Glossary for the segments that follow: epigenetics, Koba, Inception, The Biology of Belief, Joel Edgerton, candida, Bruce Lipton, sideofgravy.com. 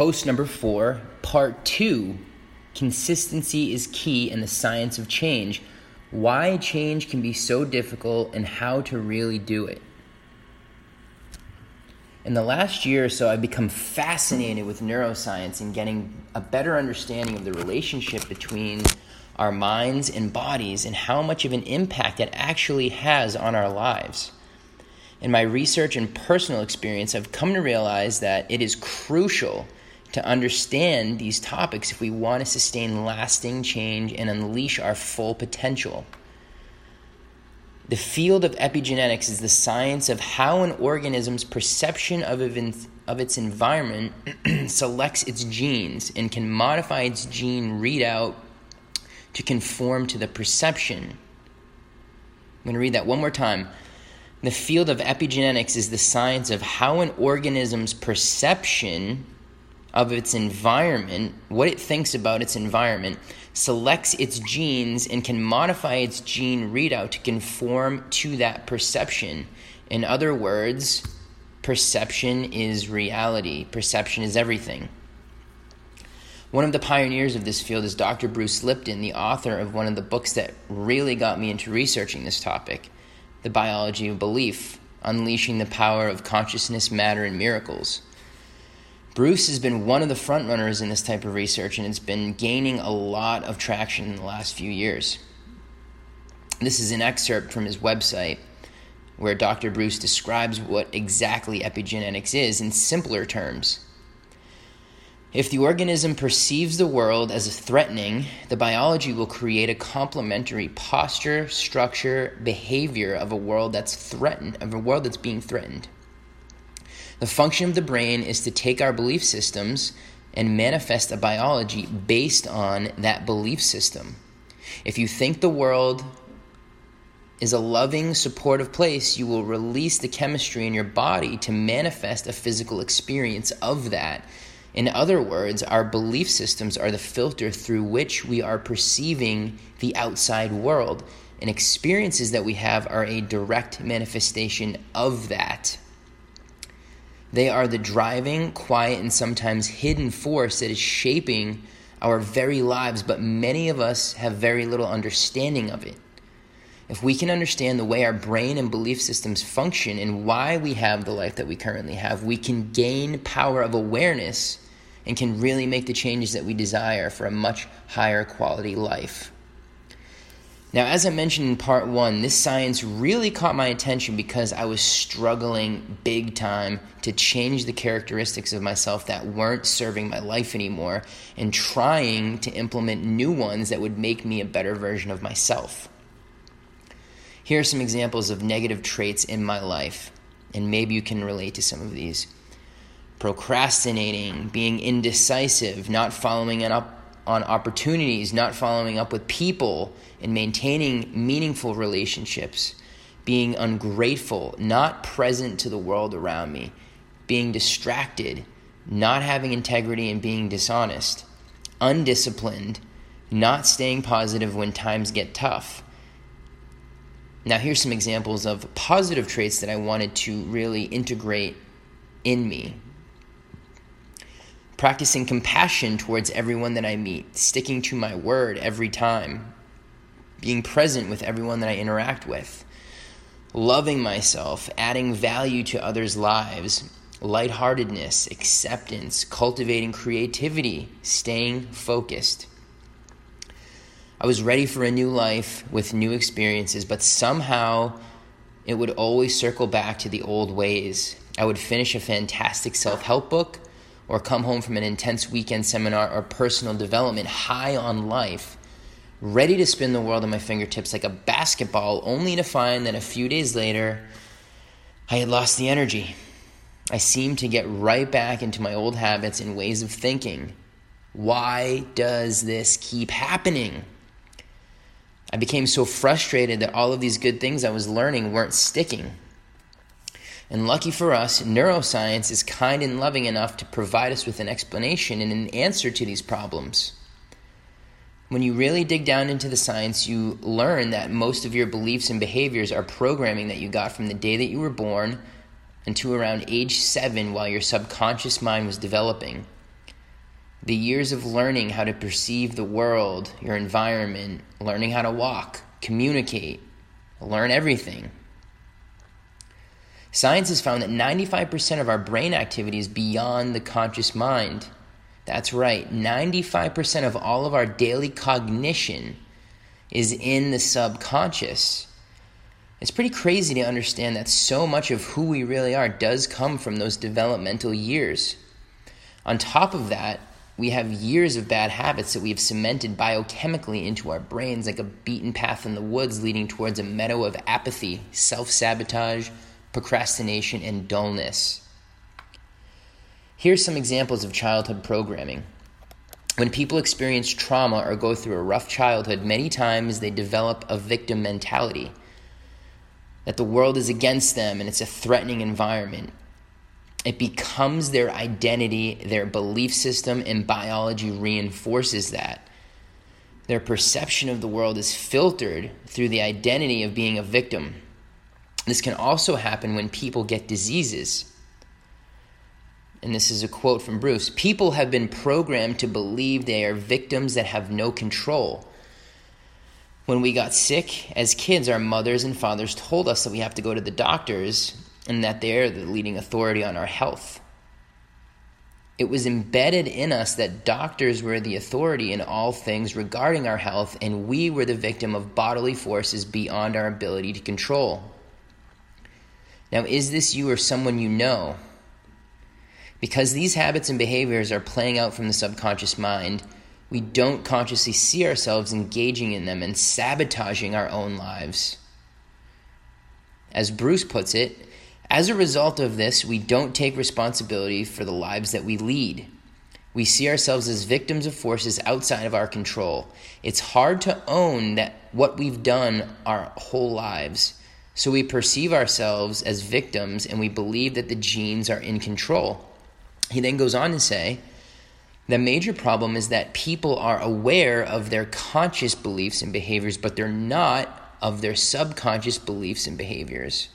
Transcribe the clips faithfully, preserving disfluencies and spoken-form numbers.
Post number four, part two, consistency is key in the science of change. Why change can be so difficult and how to really do it. In the last year or so, I've become fascinated with neuroscience and getting a better understanding of the relationship between our minds and bodies and how much of an impact it actually has on our lives. In my research and personal experience, I've come to realize that it is crucial to understand these topics if we want to sustain lasting change and unleash our full potential. The field of epigenetics is the science of how an organism's perception of, events, of its environment selects its genes and can modify its gene readout to conform to the perception. I'm going to read that one more time. The field of epigenetics is the science of how an organism's perception of its environment, what it thinks about its environment, selects its genes and can modify its gene readout to conform to that perception. In other words, perception is reality. Perception is everything. One of the pioneers of this field is Doctor Bruce Lipton, the author of one of the books that really got me into researching this topic, The Biology of Belief, Unleashing the Power of Consciousness, Matter, and Miracles. Bruce has been one of the frontrunners in this type of research, and it's been gaining a lot of traction in the last few years. This is an excerpt from his website where Doctor Bruce describes what exactly epigenetics is in simpler terms. If the organism perceives the world as threatening, the biology will create a complementary posture, structure, behavior of a world that's threatened, of a world that's being threatened. The function of the brain is to take our belief systems and manifest a biology based on that belief system. If you think the world is a loving, supportive place, you will release the chemistry in your body to manifest a physical experience of that. In other words, our belief systems are the filter through which we are perceiving the outside world, and experiences that we have are a direct manifestation of that. They are the driving, quiet, and sometimes hidden force that is shaping our very lives, but many of us have very little understanding of it. If we can understand the way our brain and belief systems function and why we have the life that we currently have, we can gain power of awareness and can really make the changes that we desire for a much higher quality life. Now, as I mentioned in part one, this science really caught my attention because I was struggling big time to change the characteristics of myself that weren't serving my life anymore and trying to implement new ones that would make me a better version of myself. Here are some examples of negative traits in my life, and maybe you can relate to some of these. Procrastinating, being indecisive, not following up on opportunities, not following up with people, and maintaining meaningful relationships, being ungrateful, not present to the world around me, being distracted, not having integrity and being dishonest, undisciplined, not staying positive when times get tough. Now, here's some examples of positive traits that I wanted to really integrate in me. Practicing compassion towards everyone that I meet, sticking to my word every time, being present with everyone that I interact with, loving myself, adding value to others' lives, lightheartedness, acceptance, cultivating creativity, staying focused. I was ready for a new life with new experiences, but somehow it would always circle back to the old ways. I would finish a fantastic self-help book, or come home from an intense weekend seminar or personal development high on life, ready to spin the world on my fingertips like a basketball, only to find that a few days later, I had lost the energy. I seemed to get right back into my old habits and ways of thinking. Why does this keep happening? I became so frustrated that all of these good things I was learning weren't sticking. And lucky for us, neuroscience is kind and loving enough to provide us with an explanation and an answer to these problems. When you really dig down into the science, you learn that most of your beliefs and behaviors are programming that you got from the day that you were born until around age seven, while your subconscious mind was developing. The years of learning how to perceive the world, your environment, learning how to walk, communicate, learn everything. Science has found that ninety-five percent of our brain activity is beyond the conscious mind. That's right, ninety-five percent of all of our daily cognition is in the subconscious. It's pretty crazy to understand that so much of who we really are does come from those developmental years. On top of that, we have years of bad habits that we have cemented biochemically into our brains like a beaten path in the woods leading towards a meadow of apathy, self-sabotage, procrastination, and dullness. Here's some examples of childhood programming. When people experience trauma or go through a rough childhood, many times they develop a victim mentality, that the world is against them and it's a threatening environment. It becomes their identity, their belief system, and biology reinforces that. Their perception of the world is filtered through the identity of being a victim. This can also happen when people get diseases. And this is a quote from Bruce. People have been programmed to believe they are victims that have no control. When we got sick as kids, our mothers and fathers told us that we have to go to the doctors and that they're the leading authority on our health. It was embedded in us that doctors were the authority in all things regarding our health, and we were the victim of bodily forces beyond our ability to control. Now, is this you or someone you know? Because these habits and behaviors are playing out from the subconscious mind, we don't consciously see ourselves engaging in them and sabotaging our own lives. As Bruce puts it, as a result of this, we don't take responsibility for the lives that we lead. We see ourselves as victims of forces outside of our control. It's hard to own that what we've done our whole lives. So we perceive ourselves as victims and we believe that the genes are in control. He then goes on to say, the major problem is that people are aware of their conscious beliefs and behaviors, but they're not of their subconscious beliefs and behaviors.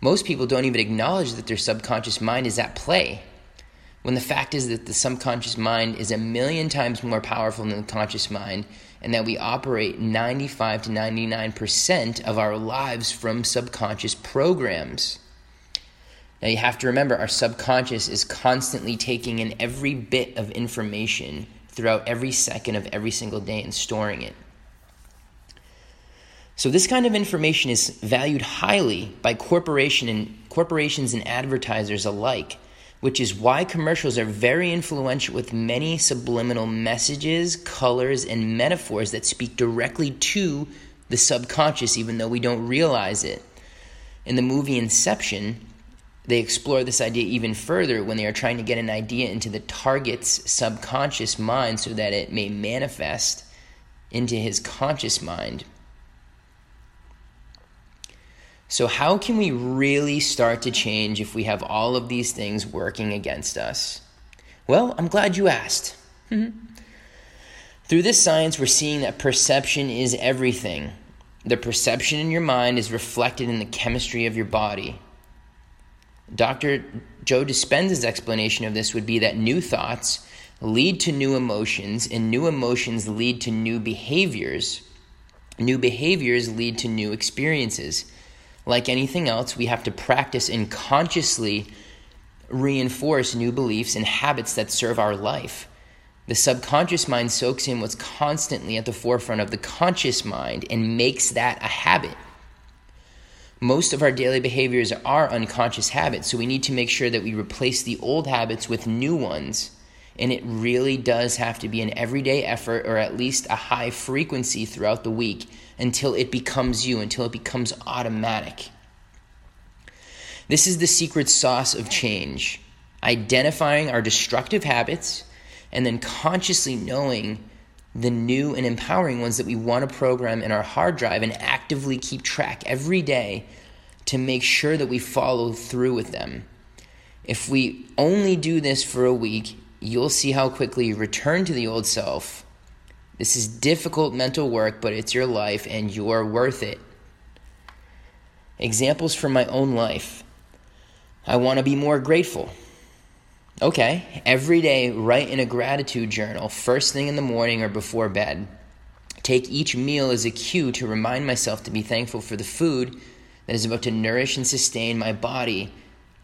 Most people don't even acknowledge that their subconscious mind is at play, when the fact is that the subconscious mind is a million times more powerful than the conscious mind, and that we operate ninety-five to ninety-nine percent of our lives from subconscious programs. Now you have to remember, our subconscious is constantly taking in every bit of information throughout every second of every single day and storing it. So this kind of information is valued highly by corporation and corporations and advertisers alike, which is why commercials are very influential with many subliminal messages, colors, and metaphors that speak directly to the subconscious, even though we don't realize it. In the movie Inception, they explore this idea even further when they are trying to get an idea into the target's subconscious mind so that it may manifest into his conscious mind. So how can we really start to change if we have all of these things working against us? Well, I'm glad you asked. Through this science, we're seeing that perception is everything. The perception in your mind is reflected in the chemistry of your body. Doctor Joe Dispenza's explanation of this would be that new thoughts lead to new emotions, and new emotions lead to new behaviors. New behaviors lead to new experiences. Like anything else, we have to practice and consciously reinforce new beliefs and habits that serve our life. The subconscious mind soaks in what's constantly at the forefront of the conscious mind and makes that a habit. Most of our daily behaviors are unconscious habits, so we need to make sure that we replace the old habits with new ones. And it really does have to be an everyday effort, or at least a high frequency throughout the week, until it becomes you, until it becomes automatic. This is the secret sauce of change: identifying our destructive habits and then consciously knowing the new and empowering ones that we want to program in our hard drive and actively keep track every day to make sure that we follow through with them. If we only do this for a week, you'll see how quickly you return to the old self. This is difficult mental work, but it's your life and you're worth it. Examples from my own life. I want to be more grateful. Okay, every day write in a gratitude journal first thing in the morning or before bed. Take each meal as a cue to remind myself to be thankful for the food that is about to nourish and sustain my body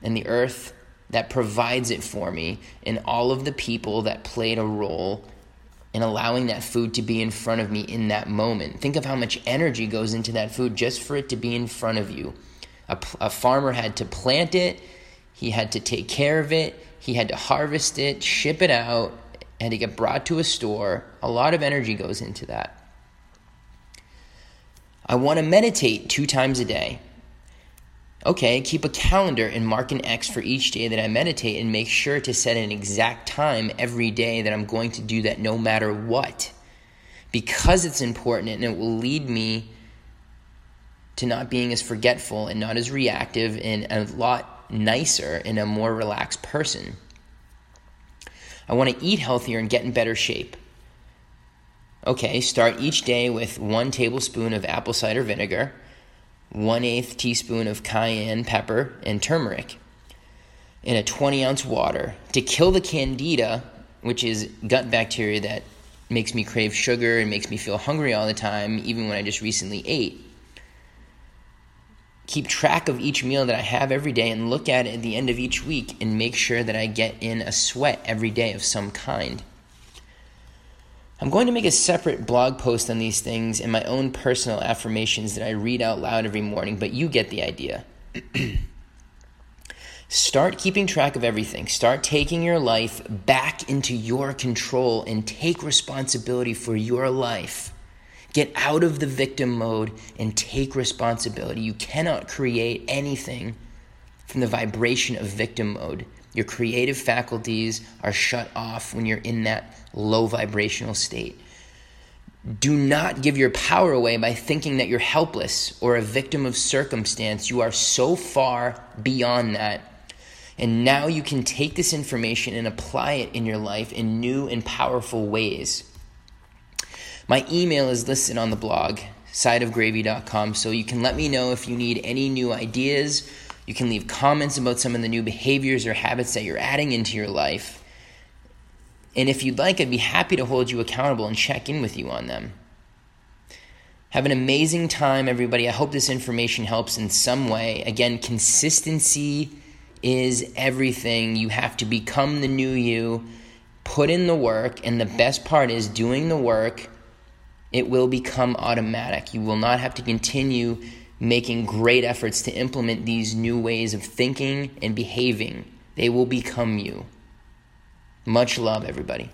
and the earth that provides it for me and all of the people that played a role in allowing that food to be in front of me in that moment. Think of how much energy goes into that food just for it to be in front of you. A, a farmer had to plant it, he had to take care of it, he had to harvest it, ship it out, and to get brought to a store. A lot of energy goes into that. I want to meditate two times a day. Okay, keep a calendar and mark an X for each day that I meditate and make sure to set an exact time every day that I'm going to do that no matter what. Because it's important and it will lead me to not being as forgetful and not as reactive and a lot nicer and a more relaxed person. I want to eat healthier and get in better shape. Okay, start each day with one tablespoon of apple cider vinegar, one eighth teaspoon of cayenne pepper and turmeric in a twenty ounce water to kill the candida, which is gut bacteria that makes me crave sugar and makes me feel hungry all the time, even when I just recently ate. Keep track of each meal that I have every day and look at it at the end of each week and make sure that I get in a sweat every day of some kind. I'm going to make a separate blog post on these things and my own personal affirmations that I read out loud every morning, but you get the idea. Start keeping track of everything. Start taking your life back into your control and take responsibility for your life. Get out of the victim mode and take responsibility. You cannot create anything from the vibration of victim mode. Your creative faculties are shut off when you're in that low vibrational state. Do not give your power away by thinking that you're helpless or a victim of circumstance. You are so far beyond that. And now you can take this information and apply it in your life in new and powerful ways. My email is listed on the blog, side of gravy dot com, so you can let me know if you need any new ideas. You can leave comments about some of the new behaviors or habits that you're adding into your life. And if you'd like, I'd be happy to hold you accountable and check in with you on them. Have an amazing time, everybody. I hope this information helps in some way. Again, consistency is everything. You have to become the new you. Put in the work, and the best part is doing the work, it will become automatic. You will not have to continue making great efforts to implement these new ways of thinking and behaving. They will become you. Much love, everybody.